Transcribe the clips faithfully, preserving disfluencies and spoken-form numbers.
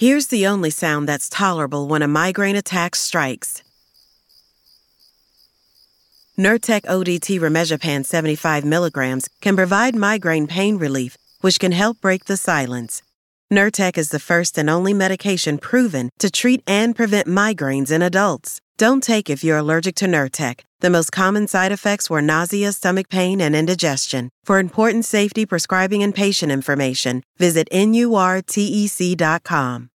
Here's the only sound that's tolerable when a migraine attack strikes. Nurtec O D T rimegepant seventy-five milligrams can provide migraine pain relief, which can help break the silence. Nurtec is the first and only medication proven to treat and prevent migraines in adults. Don't take if you're allergic to Nurtec. The most common side effects were nausea, stomach pain, and indigestion. For important safety, prescribing, and patient information, visit N U R T E C dot com.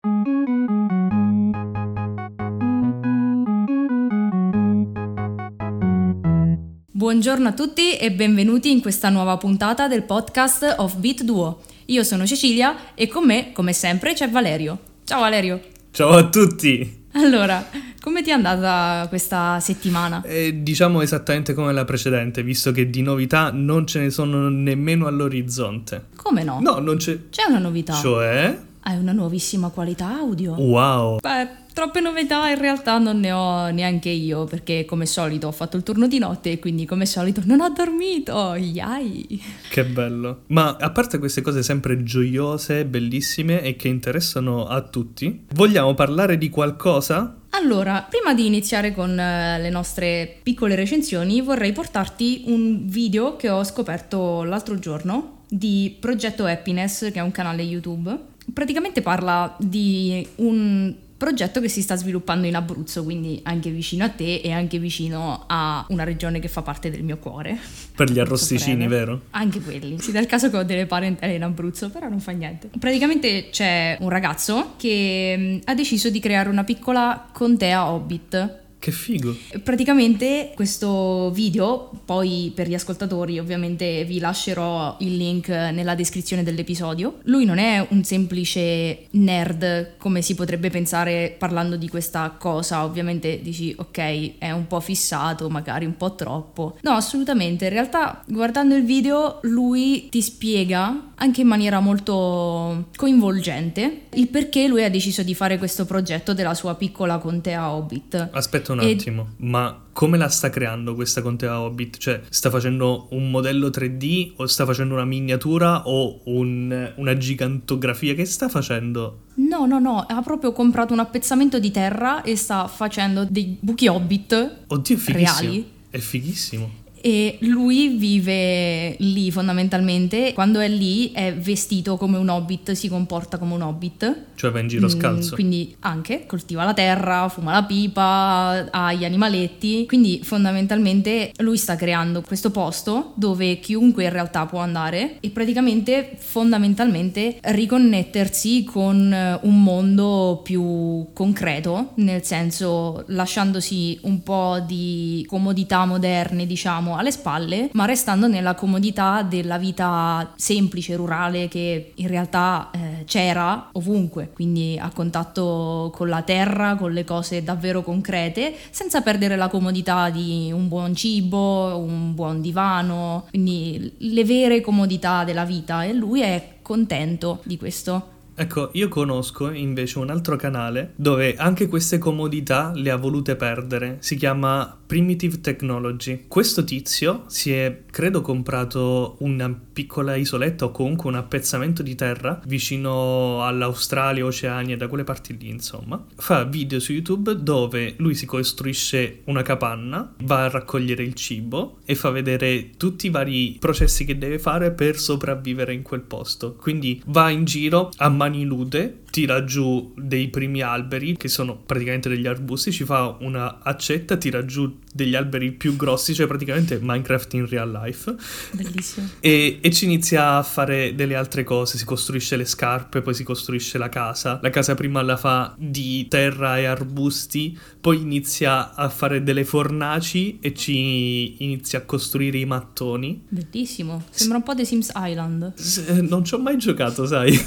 Buongiorno a tutti e benvenuti in questa nuova puntata del podcast of Beat Duo. Io sono Cecilia e con me, come sempre, c'è Valerio. Ciao Valerio! Ciao a tutti! Allora, come ti è andata questa settimana? Eh, diciamo esattamente come la precedente, visto che di novità non ce ne sono nemmeno all'orizzonte. Come no? No, non c'è. C'è una novità. Cioè? Hai una nuovissima qualità audio. Wow. Beh, troppe novità in realtà non ne ho neanche io, perché come solito ho fatto il turno di notte e quindi come solito non ho dormito. Yai. Che bello. Ma a parte queste cose sempre gioiose, bellissime e che interessano a tutti, vogliamo parlare di qualcosa? Allora, prima di iniziare con le nostre piccole recensioni, vorrei portarti un video che ho scoperto l'altro giorno di Progetto Happiness, che è un canale YouTube. Praticamente parla di un progetto che si sta sviluppando in Abruzzo, quindi anche vicino a te e anche vicino a una regione che fa parte del mio cuore. Per gli arrosticini, vero? Anche quelli. Sì, dal caso che ho delle parentele in Abruzzo, però non fa niente. Praticamente c'è un ragazzo che ha deciso di creare una piccola Contea Hobbit. Che figo! Praticamente questo video, poi per gli ascoltatori ovviamente vi lascerò il link nella descrizione dell'episodio. Lui non è un semplice nerd come si potrebbe pensare parlando di questa cosa. Ovviamente dici ok, è un po' fissato, magari un po' troppo. No, assolutamente, in realtà guardando il video lui ti spiega anche in maniera molto coinvolgente il perché lui ha deciso di fare questo progetto della sua piccola Contea Hobbit. Aspetta un attimo, e... ma come la sta creando questa Contea Hobbit? Cioè, sta facendo un modello tre D o sta facendo una miniatura o un, una gigantografia? Che sta facendo? No, no, no, ha proprio comprato un appezzamento di terra e sta facendo dei buchi Hobbit. Oddio, è fighissimo. Reali. È fighissimo. E lui vive lì fondamentalmente, quando è lì è vestito come un hobbit, si comporta come un hobbit. Cioè va in giro scalzo. Mm, quindi anche coltiva la terra, fuma la pipa, ha gli animaletti, quindi fondamentalmente lui sta creando questo posto dove chiunque in realtà può andare e praticamente fondamentalmente riconnettersi con un mondo più concreto, nel senso lasciandosi un po' di comodità moderne, diciamo, alle spalle, ma restando nella comodità della vita semplice, rurale, che in realtà eh, c'era ovunque, quindi a contatto con la terra, con le cose davvero concrete, senza perdere la comodità di un buon cibo, un buon divano, quindi le vere comodità della vita, e lui è contento di questo. Ecco, io conosco invece un altro canale dove anche queste comodità le ha volute perdere. Si chiama Primitive Technology. Questo tizio si è, credo, comprato una piccola isoletta o comunque un appezzamento di terra vicino all'Australia, Oceania, da quelle parti lì, insomma. Fa video su YouTube dove lui si costruisce una capanna, va a raccogliere il cibo e fa vedere tutti i vari processi che deve fare per sopravvivere in quel posto. Quindi va in giro a mani nude, tira giù dei primi alberi che sono praticamente degli arbusti, ci fa una accetta, tira giù degli alberi più grossi, cioè praticamente Minecraft in real life. Bellissimo. E, e ci inizia a fare delle altre cose, si costruisce le scarpe, poi si costruisce la casa. La casa prima la fa di terra e arbusti, poi inizia a fare delle fornaci e ci inizia a costruire i mattoni. Bellissimo, sembra un po' The Sims Island. S- non ci ho mai giocato, sai.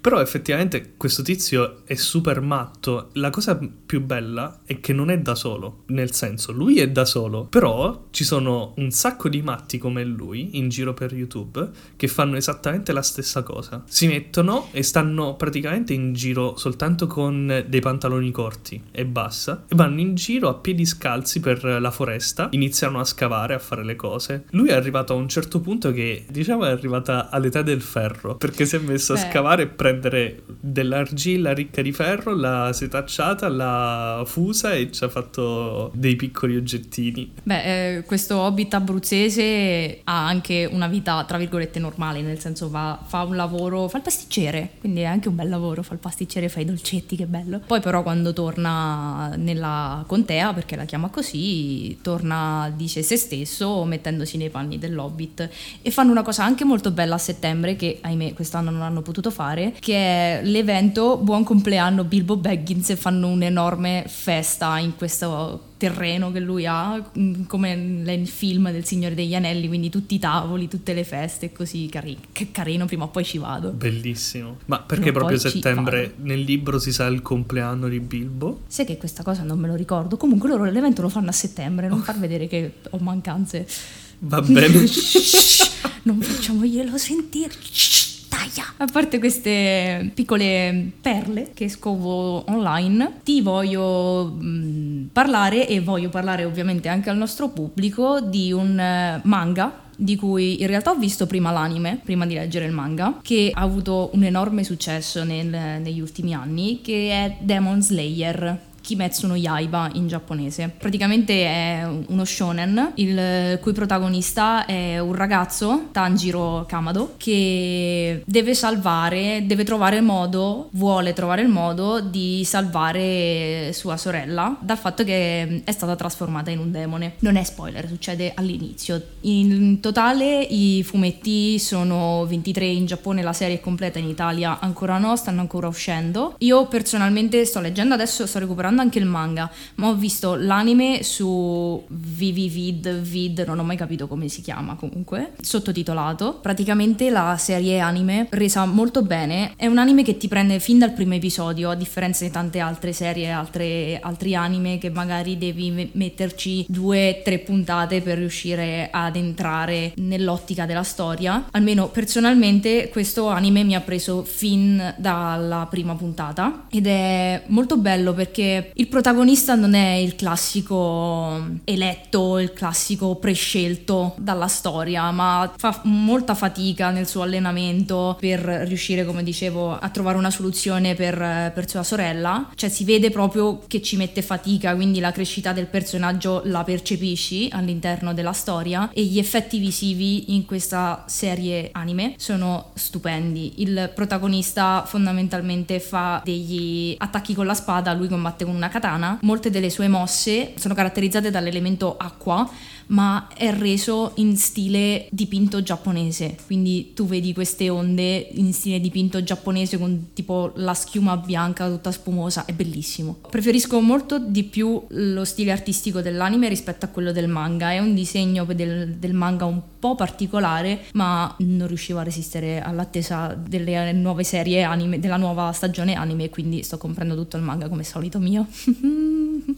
Però effettivamente questo tizio è super matto. La cosa più bella è che non è da solo, nel senso lui è da solo, però ci sono un sacco di matti come lui in giro per YouTube che fanno esattamente la stessa cosa. Si mettono e stanno praticamente in giro soltanto con dei pantaloni corti e bassa, e vanno in giro a piedi scalzi per la foresta, iniziano a scavare, a fare le cose. Lui è arrivato a un certo punto che, diciamo, è arrivata all'età del ferro, perché si è messo Beh. a scavare fare è prendere dell'argilla ricca di ferro, l'ha setacciata, l'ha fusa e ci ha fatto dei piccoli oggettini. Beh, eh, questo hobbit abruzzese ha anche una vita tra virgolette normale, nel senso va, fa un lavoro, fa il pasticcere, quindi è anche un bel lavoro, fa il pasticcere, fa i dolcetti, che bello. Poi però quando torna nella contea, perché la chiama così, torna, dice, se stesso, mettendosi nei panni dell'hobbit, e fanno una cosa anche molto bella a settembre che ahimè quest'anno non hanno potuto fare, che è l'evento Buon compleanno Bilbo Baggins, e fanno un'enorme festa in questo terreno che lui ha, come nel film del Signore degli Anelli, quindi tutti i tavoli, tutte le feste, così cari- che carino, prima o poi ci vado. Bellissimo. Ma perché prima proprio settembre? Nel libro si sa il compleanno di Bilbo? Sai che questa cosa non me lo ricordo, comunque loro l'evento lo fanno a settembre, non far vedere che ho mancanze. Va bene. Non facciamoglielo sentire. A parte queste piccole perle che scovo online, ti voglio mh, parlare, e voglio parlare ovviamente anche al nostro pubblico, di un manga di cui in realtà ho visto prima l'anime, prima di leggere il manga, che ha avuto un enorme successo nel, negli ultimi anni, che è Demon Slayer, Kimetsu no Yaiba in giapponese. Praticamente è uno shonen, il cui protagonista è un ragazzo, Tanjiro Kamado, che deve salvare, deve trovare il modo, vuole trovare il modo di salvare sua sorella dal fatto che è stata trasformata in un demone. Non è spoiler, succede all'inizio. In totale i fumetti sono ventitré in Giappone, la serie è completa, in Italia ancora no, stanno ancora uscendo. Io personalmente sto leggendo adesso, sto recuperando anche il manga, ma ho visto l'anime su ViviVid, Vid, non ho mai capito come si chiama, comunque sottotitolato. Praticamente la serie anime resa molto bene, è un anime che ti prende fin dal primo episodio, a differenza di tante altre serie, altre, altri anime che magari devi metterci due tre puntate per riuscire ad entrare nell'ottica della storia. Almeno personalmente questo anime mi ha preso fin dalla prima puntata, ed è molto bello perché il protagonista non è il classico eletto, il classico prescelto dalla storia, ma fa molta fatica nel suo allenamento per riuscire, come dicevo, a trovare una soluzione per, per sua sorella. Cioè si vede proprio che ci mette fatica, quindi la crescita del personaggio la percepisci all'interno della storia, e gli effetti visivi in questa serie anime sono stupendi. Il protagonista fondamentalmente fa degli attacchi con la spada, lui combatte con una katana. Molte delle sue mosse sono caratterizzate dall'elemento acqua, ma è reso in stile dipinto giapponese, quindi tu vedi queste onde in stile dipinto giapponese con tipo la schiuma bianca tutta spumosa, è bellissimo. Preferisco molto di più lo stile artistico dell'anime rispetto a quello del manga, è un disegno del, del manga un po' particolare, ma non riuscivo a resistere all'attesa delle nuove serie anime, della nuova stagione anime, quindi sto comprando tutto il manga come solito mio.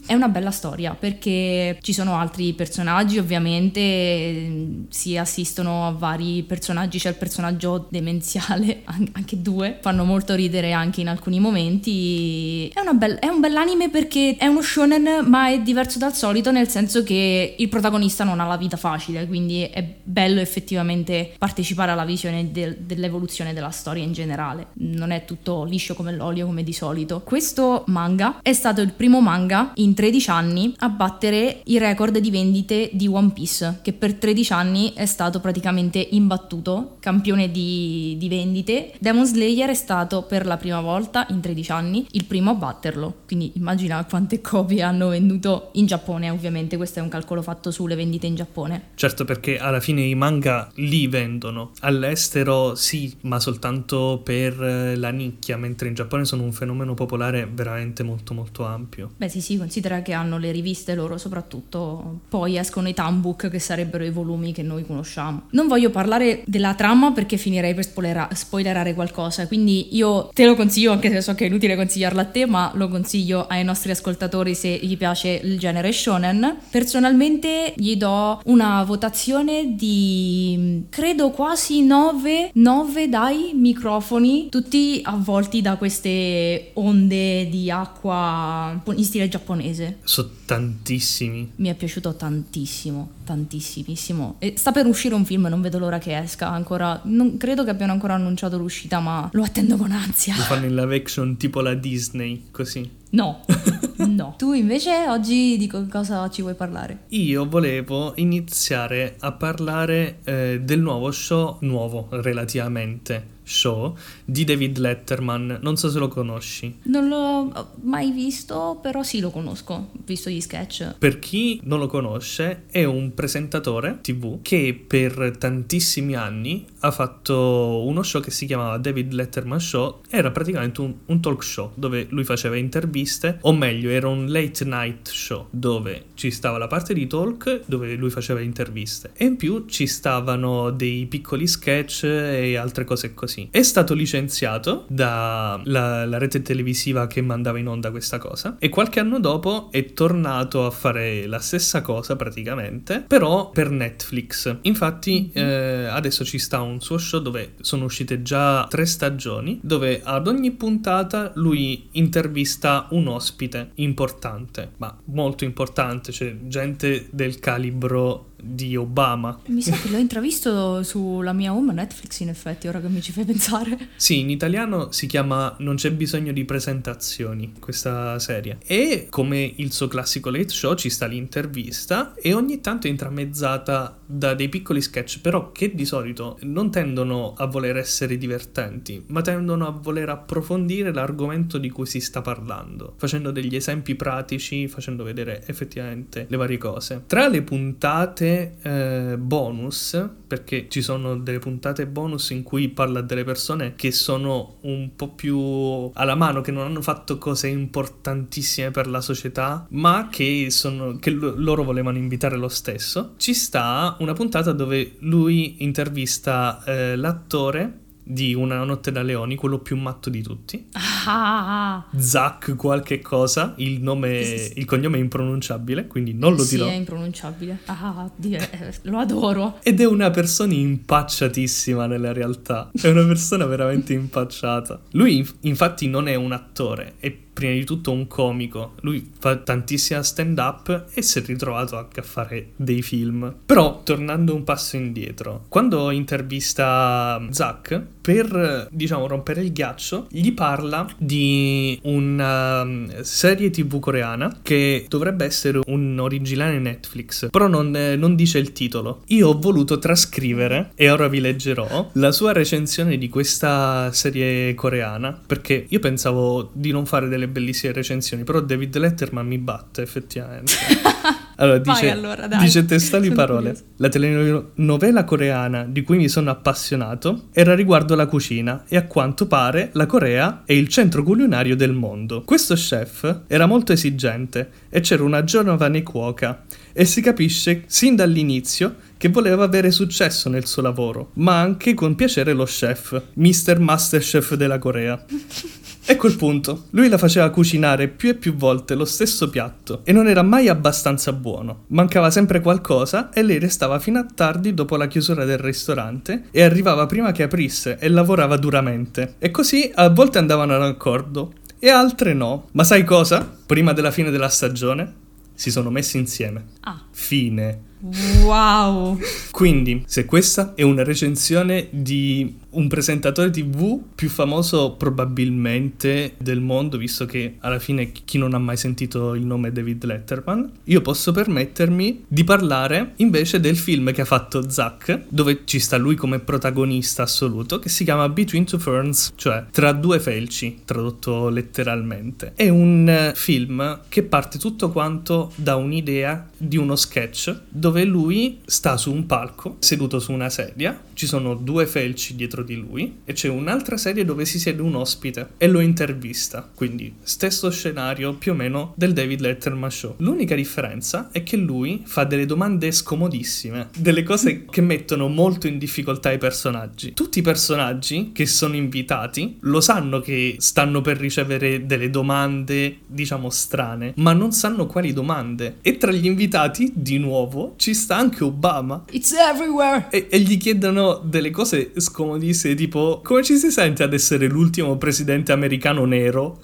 È una bella storia perché ci sono altri personaggi, ovviamente si assistono a vari personaggi, c'è il personaggio demenziale, anche due, fanno molto ridere anche in alcuni momenti. È, una be- è un bell'anime perché è uno shonen, ma è diverso dal solito, nel senso che il protagonista non ha la vita facile, quindi è bello effettivamente partecipare alla visione de- dell'evoluzione della storia in generale, non è tutto liscio come l'olio come di solito. Questo manga è stato il primo manga in tredici anni a battere i record di vendite di One Piece, che per tredici anni è stato praticamente imbattuto, campione di, di vendite. Demon Slayer è stato per la prima volta in tredici anni il primo a batterlo, quindi immagina quante copie hanno venduto in Giappone. Ovviamente questo è un calcolo fatto sulle vendite in Giappone. Certo, perché alla fine i manga li vendono all'estero sì, ma soltanto per la nicchia, mentre in Giappone sono un fenomeno popolare veramente molto molto ampio. Beh sì sì, considera che hanno le riviste loro soprattutto, poi escono i tanbuk che sarebbero i volumi che noi conosciamo. Non voglio parlare della trama perché finirei per spoilera- spoilerare qualcosa, quindi io te lo consiglio, anche se so che è inutile consigliarla a te, ma lo consiglio ai nostri ascoltatori se gli piace il genere shonen. Personalmente gli do una votazione di credo quasi nove nove dai microfoni, tutti avvolti da queste onde di acqua in stile giapponese. giapponese. Sono tantissimi. Mi è piaciuto tantissimo, tantissimissimo. E sta per uscire un film, non vedo l'ora che esca ancora. Non credo che abbiano ancora annunciato l'uscita, ma lo attendo con ansia. Lo fanno in live action tipo la Disney, così. No, no. Tu invece oggi di cosa ci vuoi parlare? Io volevo iniziare a parlare eh, del nuovo show, nuovo relativamente, show di David Letterman. Non so se lo conosci. Non l'ho mai visto, però sì, lo conosco, ho visto gli sketch. Per chi non lo conosce, è un presentatore tivù che per tantissimi anni ha fatto uno show che si chiamava David Letterman Show. Era praticamente un, un talk show dove lui faceva interviste, o meglio era un late night show dove ci stava la parte di talk dove lui faceva le interviste e in più ci stavano dei piccoli sketch e altre cose così. È stato licenziato dalla la rete televisiva che mandava in onda questa cosa e qualche anno dopo è tornato a fare la stessa cosa praticamente, però per Netflix. Infatti eh, adesso ci sta un suo show dove sono uscite già tre stagioni dove ad ogni puntata lui intervista un ospite importante, ma molto importante, cioè gente del calibro di Obama. Mi sa che l'ho intravisto sulla mia home Netflix, in effetti, ora che mi ci fai pensare. Sì, in italiano si chiama Non c'è bisogno di presentazioni questa serie, e come il suo classico late show ci sta l'intervista e ogni tanto è intramezzata da dei piccoli sketch, però che di solito non tendono a voler essere divertenti, ma tendono a voler approfondire l'argomento di cui si sta parlando, facendo degli esempi pratici, facendo vedere effettivamente le varie cose. Tra le puntate Eh, bonus, perché ci sono delle puntate bonus in cui parla delle persone che sono un po' più alla mano, che non hanno fatto cose importantissime per la società, ma che sono che l- loro volevano invitare lo stesso. Ci sta una puntata dove lui intervista eh, l'attore di Una notte da leoni, quello più matto di tutti, ah. Zack qualche cosa, il nome, sì, sì, sì. Il cognome è impronunciabile, quindi non lo sì, dirò. Sì, è impronunciabile, ah, Dio, eh, lo adoro. Ed è una persona impacciatissima nella realtà, è una persona veramente impacciata. Lui infatti non è un attore, è prima di tutto un comico. Lui fa tantissima stand up e si è ritrovato anche a fare dei film. Però tornando un passo indietro, quando intervista Zack, per diciamo rompere il ghiaccio, gli parla di una serie tivù coreana che dovrebbe essere un originale Netflix, però non, non dice il titolo. Io ho voluto trascrivere, e ora vi leggerò la sua recensione di questa serie coreana, perché io pensavo di non fare delle bellissime recensioni, però David Letterman mi batte effettivamente. Allora, dice, vai, allora, dai. Dice testali parole: la telenovela coreana di cui mi sono appassionato era riguardo la cucina, e a quanto pare la Corea è il centro culinario del mondo. Questo chef era molto esigente e c'era una giovane cuoca, e si capisce sin dall'inizio che voleva avere successo nel suo lavoro, ma anche con piacere lo chef, mister Masterchef della Corea. Ecco il punto, lui la faceva cucinare più e più volte lo stesso piatto e non era mai abbastanza buono, mancava sempre qualcosa e lei restava fino a tardi dopo la chiusura del ristorante e arrivava prima che aprisse e lavorava duramente. E così a volte andavano d'accordo e altre no, ma sai cosa? Prima della fine della stagione si sono messi insieme. Ah. Fine. Wow. Quindi, se questa è una recensione di un presentatore tivù più famoso probabilmente del mondo, visto che alla fine chi non ha mai sentito il nome David Letterman, io posso permettermi di parlare invece del film che ha fatto Zack, dove ci sta lui come protagonista assoluto, che si chiama Between Two Ferns, cioè Tra due felci, tradotto letteralmente. È un film che parte tutto quanto da un'idea di uno sketch dove lui sta su un palco, seduto su una sedia, ci sono due felci dietro di lui e c'è un'altra sedia dove si siede un ospite e lo intervista. Quindi stesso scenario più o meno del David Letterman Show. L'unica differenza è che lui fa delle domande scomodissime, delle cose che mettono molto in difficoltà i personaggi. Tutti i personaggi che sono invitati lo sanno che stanno per ricevere delle domande, diciamo, strane, ma non sanno quali domande. E tra gli invitati, di nuovo, ci sta anche Obama. It's everywhere! E, e gli chiedono delle cose scomodissime, tipo: come ci si sente ad essere l'ultimo presidente americano nero?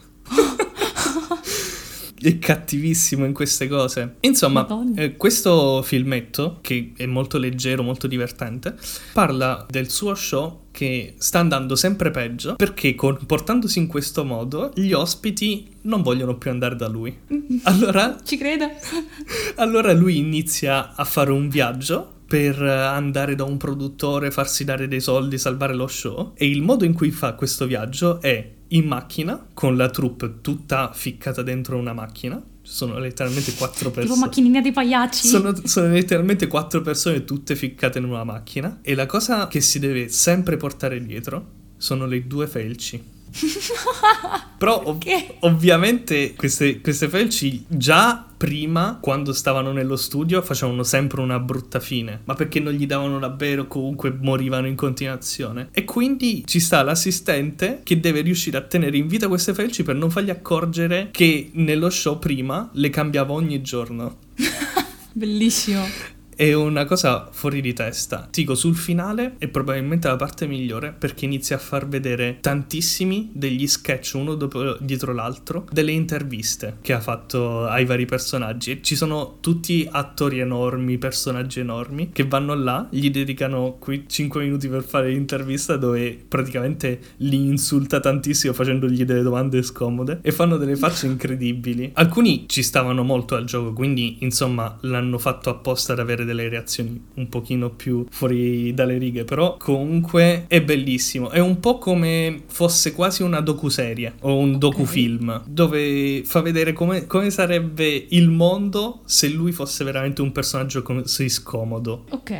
è cattivissimo in queste cose. Insomma, eh, questo filmetto, che è molto leggero, molto divertente, parla del suo show che sta andando sempre peggio perché comportandosi in questo modo gli ospiti non vogliono più andare da lui. Allora ci credo. Allora lui inizia a fare un viaggio per andare da un produttore, farsi dare dei soldi, salvare lo show, e il modo in cui fa questo viaggio è in macchina con la troupe tutta ficcata dentro una macchina. Sono letteralmente quattro persone. Tipo macchinina dei pagliacci. Sono, sono letteralmente quattro persone tutte ficcate in una macchina. E la cosa che si deve sempre portare dietro sono le due felci. Però ov- ovviamente queste, queste felci già prima, quando stavano nello studio, facevano sempre una brutta fine, ma perché non gli davano da bere o comunque morivano in continuazione. E quindi ci sta l'assistente che deve riuscire a tenere in vita queste felci per non fargli accorgere che nello show prima le cambiava ogni giorno. Bellissimo. È una cosa fuori di testa. Dico, sul finale è probabilmente la parte migliore, perché inizia a far vedere tantissimi degli sketch uno dopo dietro l'altro, delle interviste che ha fatto ai vari personaggi, e ci sono tutti attori enormi, personaggi enormi che vanno là, gli dedicano qui cinque minuti per fare l'intervista, dove praticamente li insulta tantissimo facendogli delle domande scomode, e fanno delle facce incredibili. Alcuni ci stavano molto al gioco, quindi insomma l'hanno fatto apposta ad avere delle reazioni un pochino più fuori dalle righe, però comunque è bellissimo. È un po' come fosse quasi una docuserie o un docufilm, dove fa vedere come, come sarebbe il mondo se lui fosse veramente un personaggio così scomodo. Ok.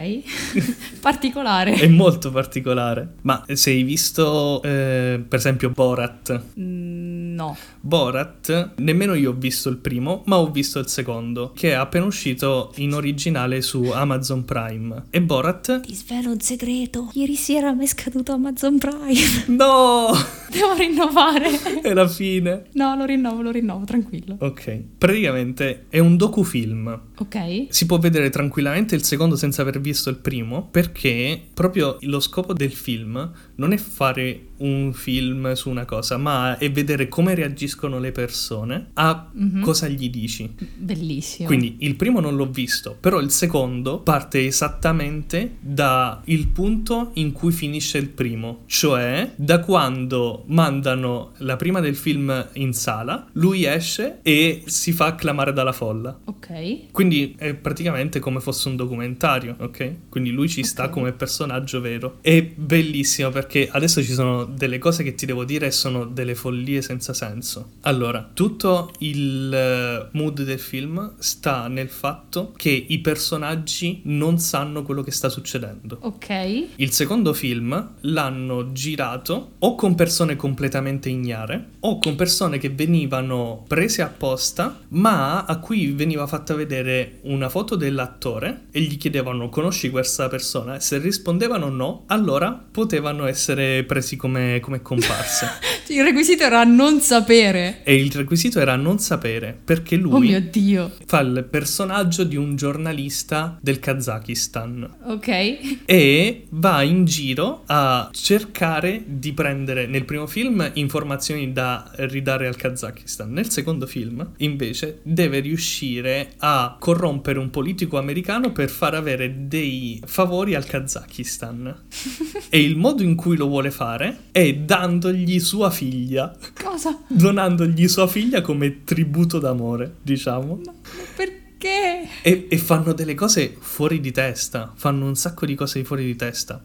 Particolare. È molto particolare. Ma se hai visto eh, per esempio Borat? No. Borat, nemmeno io ho visto il primo, ma ho visto il secondo, che è appena uscito in originale su Amazon Prime. E Borat... Ti svelo un segreto. Ieri sera mi è scaduto Amazon Prime. No! Devo rinnovare. È la fine. No, lo rinnovo, lo rinnovo, tranquillo. Ok. Praticamente è un docufilm. Ok. Si può vedere tranquillamente il secondo senza aver visto il primo, perché proprio lo scopo del film non è fare un film su una cosa, ma è vedere come reagiscono le persone a mm-hmm. cosa gli dici. Bellissimo. Quindi il primo non l'ho visto, però il secondo parte esattamente da il punto in cui finisce il primo, cioè da quando mandano la prima del film in sala, lui esce e si fa acclamare dalla folla. Ok. Quindi è praticamente come fosse un documentario, ok? Quindi lui ci sta okay. come personaggio vero. È bellissimo, perché adesso ci sono delle cose che ti devo dire, sono delle follie senza senso. Allora, tutto il mood del film sta nel fatto che i personaggi non sanno quello che sta succedendo. Ok. Il secondo film l'hanno girato o con persone completamente ignare, o con persone che venivano prese apposta, ma a cui veniva fatta vedere una foto dell'attore e gli chiedevano: conosci questa persona? E se rispondevano no, allora potevano essere presi come come comparse. Il requisito era non sapere. E il requisito era non sapere, perché lui, oh mio Dio, fa il personaggio di un giornalista del Kazakistan. Ok. E va in giro a cercare di prendere, nel primo film, informazioni da ridare al Kazakistan. Nel secondo film, invece, deve riuscire a corrompere un politico americano per far avere dei favori al Kazakistan. E il modo in cui lo vuole fare è dandogli sua figlia. Cosa? Donandogli sua figlia come tributo d'amore, diciamo. No, perché? E, e fanno delle cose fuori di testa, fanno un sacco di cose fuori di testa.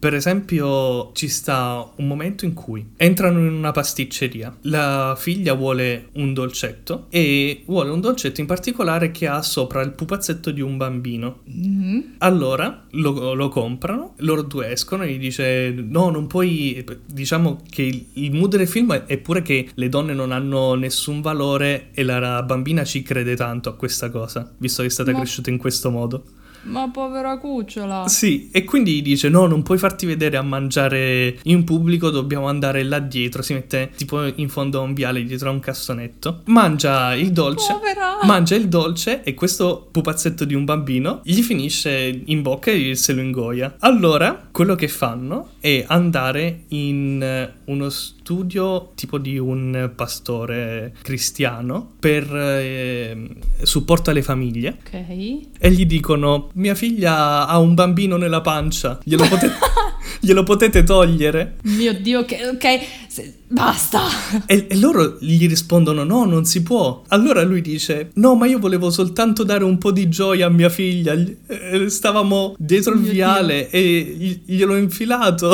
Per esempio, ci sta un momento in cui entrano in una pasticceria. La figlia vuole un dolcetto, e vuole un dolcetto in particolare che ha sopra il pupazzetto di un bambino. Mm-hmm. Allora lo, lo comprano, loro due escono e gli dice: no, non puoi... Diciamo che il, il mood del film è pure che le donne non hanno nessun valore, e la, la bambina ci crede tanto a questa cosa, visto che è stata Ma... cresciuta in questo modo. Ma povera cucciola. Sì, e quindi gli dice: no, non puoi farti vedere a mangiare in pubblico, dobbiamo andare là dietro. Si mette tipo in fondo a un viale, dietro a un cassonetto, mangia il dolce. Povera. Mangia il dolce, e questo pupazzetto di un bambino gli finisce in bocca e se lo ingoia. Allora quello che fanno è andare in uno studio studio tipo di un pastore cristiano per eh, supporto alle famiglie. Okay. E gli dicono: mia figlia ha un bambino nella pancia, glielo potete glielo potete togliere? Mio Dio, che ok, se, basta. E, e loro gli rispondono: no, non si può. Allora lui dice: no, ma io volevo soltanto dare un po' di gioia a mia figlia, stavamo dietro il viale e gliel'ho infilato.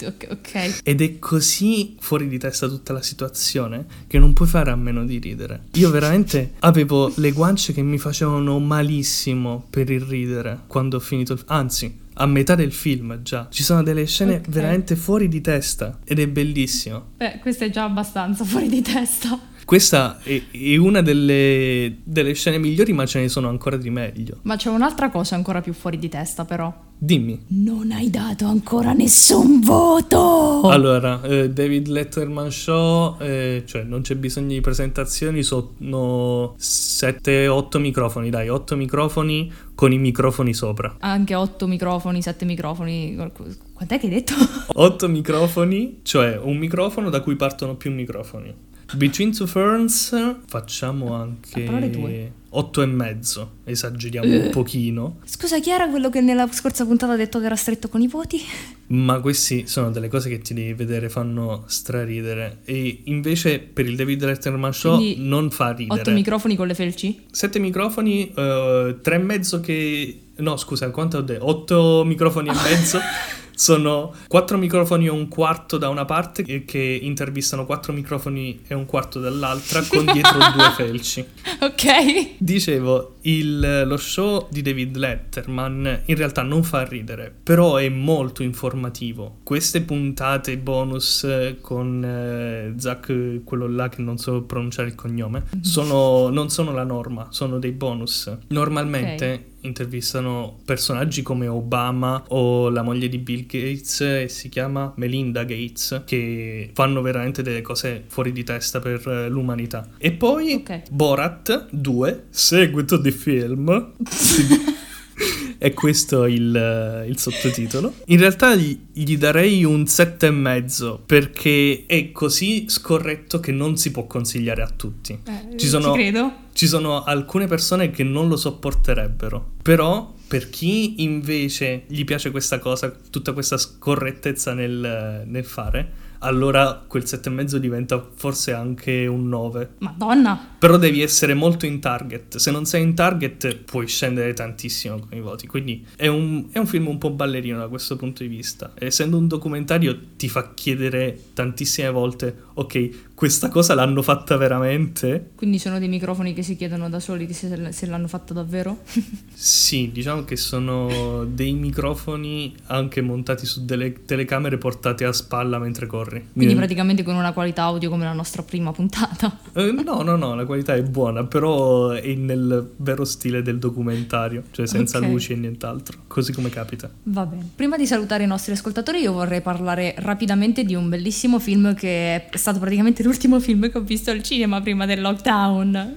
Okay. Ed è così fuori di testa tutta la situazione che non puoi fare a meno di ridere. Io veramente avevo le guance che mi facevano malissimo per il ridere quando ho finito il... anzi, a metà del film già. Ci sono delle scene okay. veramente fuori di testa ed è bellissimo. Beh, questa è già abbastanza fuori di testa. Questa è, è una delle, delle scene migliori, ma ce ne sono ancora di meglio. Ma c'è un'altra cosa ancora più fuori di testa però. Dimmi. Non hai dato ancora nessun voto. Allora, eh, David Letterman Show, eh, cioè non c'è bisogno di presentazioni, sono sette otto microfoni, dai, otto microfoni con i microfoni sopra. Anche otto microfoni, sette microfoni, quant'è che hai detto? otto microfoni, cioè un microfono da cui partono più microfoni. Between Two Ferns facciamo anche... parole tue. Otto e mezzo, esageriamo uh. un pochino. Scusa, chi era quello che nella scorsa puntata ha detto che era stretto con i voti? Ma questi sono delle cose che ti devi vedere, fanno straridere. E invece per il David Letterman Show quindi non fa ridere. Otto microfoni con le felci? Sette microfoni, uh, tre e mezzo che... no scusa, quanto ho detto? Otto microfoni e mezzo. Sono quattro microfoni e un quarto da una parte che intervistano quattro microfoni e un quarto dall'altra con dietro due felci. Ok. Dicevo, il, lo show di David Letterman in realtà non fa ridere, però è molto informativo. Queste puntate bonus con eh, Zach, quello là che non so pronunciare il cognome, sono, non sono la norma, sono dei bonus. Normalmente... okay. Intervistano personaggi come Obama o la moglie di Bill Gates, e si chiama Melinda Gates, che fanno veramente delle cose fuori di testa per l'umanità. E poi okay. Borat due, seguito di film. E questo è il, il sottotitolo. In realtà gli, gli darei un sette e mezzo, perché è così scorretto che non si può consigliare a tutti. Eh, ci sono, ci credo. Ci sono alcune persone che non lo sopporterebbero, però per chi invece gli piace questa cosa, tutta questa scorrettezza nel, nel fare, allora quel sette e mezzo diventa forse anche un nove. Madonna. Però devi essere molto in target. Se non sei in target puoi scendere tantissimo con i voti. Quindi è un, è un film un po' ballerino da questo punto di vista. Essendo un documentario ti fa chiedere tantissime volte: ok, questa cosa l'hanno fatta veramente? Quindi sono dei microfoni che si chiedono da soli se, se l'hanno fatta davvero? Sì, diciamo che sono dei microfoni anche montati su delle telecamere portate a spalla mentre corrono. Quindi praticamente con una qualità audio come la nostra prima puntata. eh, No, no, no, la qualità è buona, però è nel vero stile del documentario, cioè senza okay. luci e nient'altro, così come capita. Va bene. Prima di salutare i nostri ascoltatori io vorrei parlare rapidamente di un bellissimo film che è stato praticamente l'ultimo film che ho visto al cinema prima del lockdown.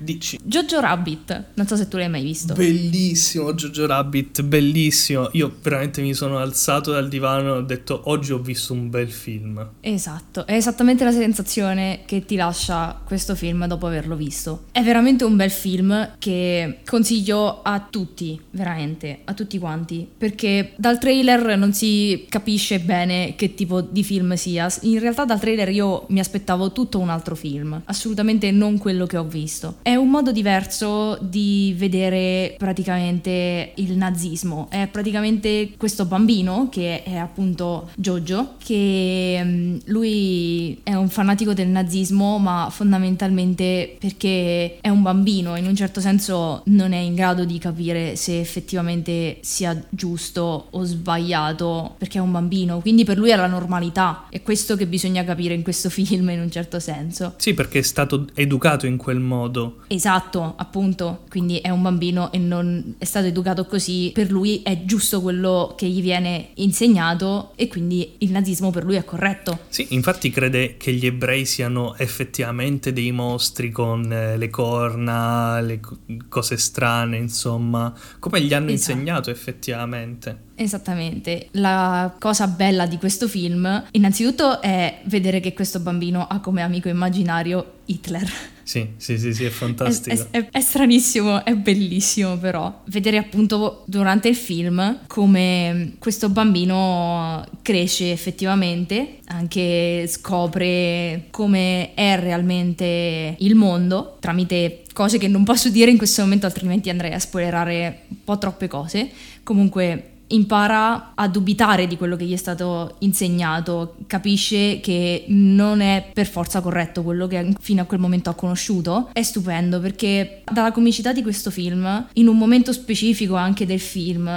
Dici. Jojo Rabbit, non so se tu l'hai mai visto. Bellissimo Jojo Rabbit, bellissimo. Io veramente mi sono alzato dal divano e ho detto: oggi ho visto un bel film. Esatto, è esattamente la sensazione che ti lascia questo film dopo averlo visto. È veramente un bel film che consiglio a tutti, veramente, a tutti quanti, perché dal trailer non si capisce bene che tipo di film sia. In realtà dal trailer io mi aspettavo tutto un altro film, assolutamente non quello che ho visto. È un modo diverso di vedere praticamente il nazismo. È praticamente questo bambino che è appunto Jojo, che lui è un fanatico del nazismo, ma fondamentalmente perché è un bambino, in un certo senso non è in grado di capire se effettivamente sia giusto o sbagliato, perché è un bambino, quindi per lui è la normalità. È questo che bisogna capire in questo film, in un certo senso. Sì, perché è stato educato in quel modo. Esatto, appunto. Quindi è un bambino e non è stato educato così. Per lui è giusto quello che gli viene insegnato e quindi il nazismo per lui è corretto. Sì, infatti crede che gli ebrei siano effettivamente dei mostri con le corna, le cose strane, insomma, come gli hanno esatto. insegnato effettivamente. Esattamente. La cosa bella di questo film, innanzitutto, è vedere che questo bambino ha come amico immaginario Hitler. Sì, sì, sì, sì, è fantastico. È, è, è stranissimo, è bellissimo però. Vedere appunto durante il film come questo bambino cresce effettivamente, anche scopre come è realmente il mondo tramite cose che non posso dire in questo momento, altrimenti andrei a spoilerare un po' troppe cose. Comunque impara a dubitare di quello che gli è stato insegnato, capisce che non è per forza corretto quello che fino a quel momento ha conosciuto. È stupendo perché dalla comicità di questo film, in un momento specifico anche del film,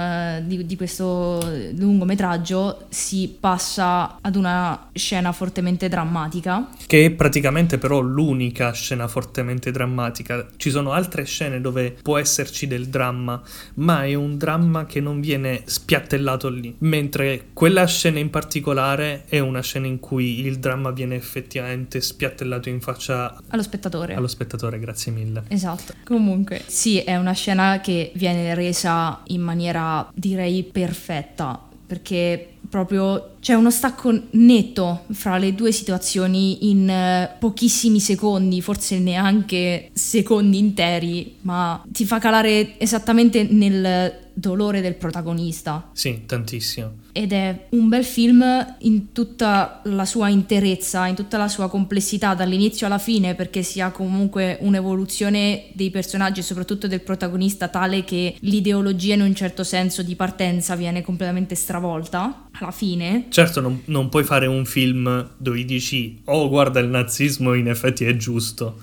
di, di questo lungometraggio, si passa ad una scena fortemente drammatica. Che è praticamente però l'unica scena fortemente drammatica. Ci sono altre scene dove può esserci del dramma, ma è un dramma che non viene spiattellato lì, mentre quella scena in particolare è una scena in cui il dramma viene effettivamente spiattellato in faccia allo spettatore. Allo spettatore, grazie mille. Esatto. Comunque, sì, è una scena che viene resa in maniera, direi, perfetta, perché proprio c'è uno stacco netto fra le due situazioni in pochissimi secondi, forse neanche secondi interi, ma ti fa calare esattamente nel dolore del protagonista. Sì, tantissimo. Ed è un bel film in tutta la sua interezza, in tutta la sua complessità, dall'inizio alla fine, perché si ha comunque un'evoluzione dei personaggi e soprattutto del protagonista tale che l'ideologia in un certo senso di partenza viene completamente stravolta alla fine. Certo, non, non puoi fare un film dove dici oh guarda il nazismo in effetti è giusto.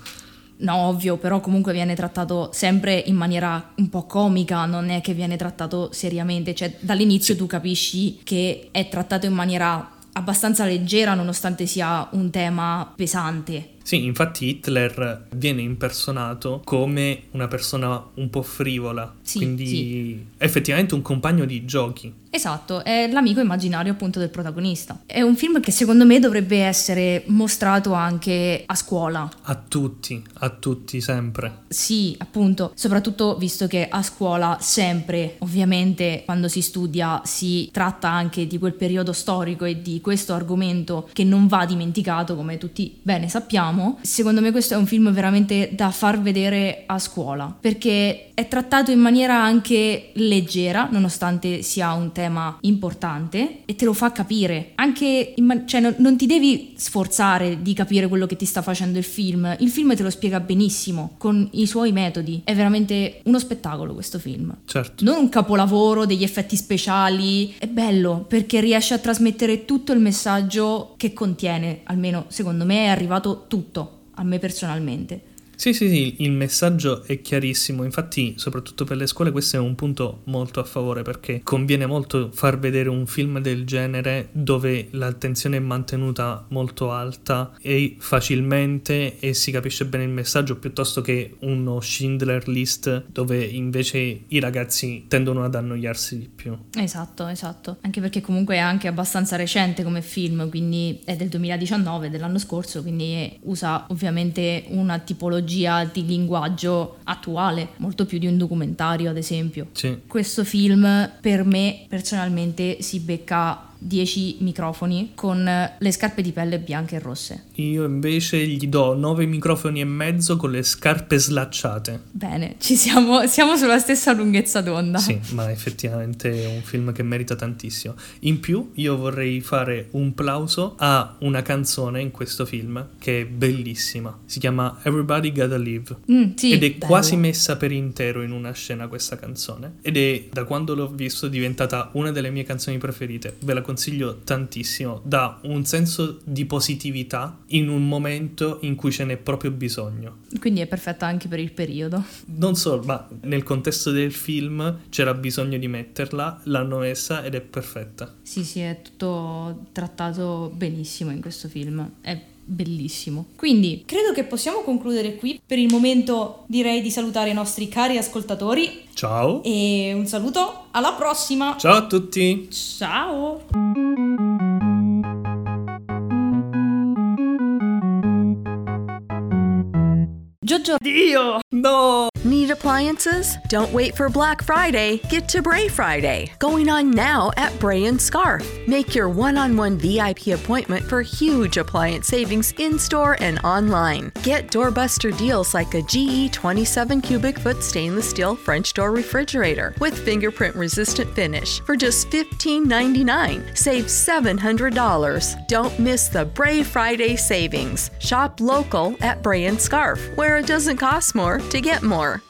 No, ovvio, però comunque viene trattato sempre in maniera un po' comica, non è che viene trattato seriamente, cioè dall'inizio tu capisci che è trattato in maniera abbastanza leggera nonostante sia un tema pesante. Sì, infatti Hitler viene impersonato come una persona un po' frivola, sì, quindi sì. Effettivamente un compagno di giochi. Esatto, è l'amico immaginario appunto del protagonista. È un film che secondo me dovrebbe essere mostrato anche a scuola. A tutti, a tutti sempre. Sì, appunto, soprattutto visto che a scuola sempre, ovviamente quando si studia si tratta anche di quel periodo storico e di questo argomento che non va dimenticato, come tutti bene sappiamo. Secondo me questo è un film veramente da far vedere a scuola, perché è trattato in maniera anche leggera nonostante sia un tema importante e te lo fa capire anche in man- cioè non, non ti devi sforzare di capire quello che ti sta facendo il film, il film te lo spiega benissimo con i suoi metodi. È veramente uno spettacolo questo film. Certo. Non un capolavoro degli effetti speciali, è bello perché riesce a trasmettere tutto il messaggio che contiene, almeno secondo me è arrivato tutto. Tutto, a me personalmente. Sì, sì, sì, il messaggio è chiarissimo, infatti soprattutto per le scuole questo è un punto molto a favore, perché conviene molto far vedere un film del genere dove l'attenzione è mantenuta molto alta e facilmente e si capisce bene il messaggio, piuttosto che uno Schindler's List dove invece i ragazzi tendono ad annoiarsi di più. Esatto, esatto, anche perché comunque è anche abbastanza recente come film, quindi è del duemiladiciannove, dell'anno scorso, quindi usa ovviamente una tipologia di linguaggio attuale, molto più di un documentario ad esempio. Sì. Questo film per me personalmente si becca dieci microfoni con le scarpe di pelle bianche e rosse. Io invece gli do nove microfoni e mezzo con le scarpe slacciate. Bene, ci siamo, siamo sulla stessa lunghezza d'onda. Sì, ma effettivamente è un film che merita tantissimo. In più io vorrei fare un plauso a una canzone in questo film che è bellissima, si chiama Everybody Gotta Live. Mm, sì, ed è bello. Quasi messa per intero in una scena questa canzone, ed è da quando l'ho visto diventata una delle mie canzoni preferite. Ve la consiglio tantissimo, dà un senso di positività in un momento in cui ce n'è proprio bisogno. Quindi è perfetta anche per il periodo. Non solo, ma nel contesto del film c'era bisogno di metterla, l'hanno messa ed è perfetta. Sì, sì, è tutto trattato benissimo in questo film. È bellissimo. Quindi credo che possiamo concludere qui. Per il momento direi di salutare i nostri cari ascoltatori. Ciao. E un saluto, alla prossima. Ciao a tutti. Ciao. Jojo. Dio! No! Need appliances? Don't wait for Black Friday. Get to Bray Friday, going on now at Bray and Scarf. Make your one-on-one V I P appointment for huge appliance savings in-store and online. Get doorbuster deals like a G E twenty-seven cubic foot stainless steel French door refrigerator with fingerprint-resistant finish for just fifteen ninety-nine. Save seven hundred dollars. Don't miss the Bray Friday savings. Shop local at Bray and Scarf, where it doesn't cost more to get more.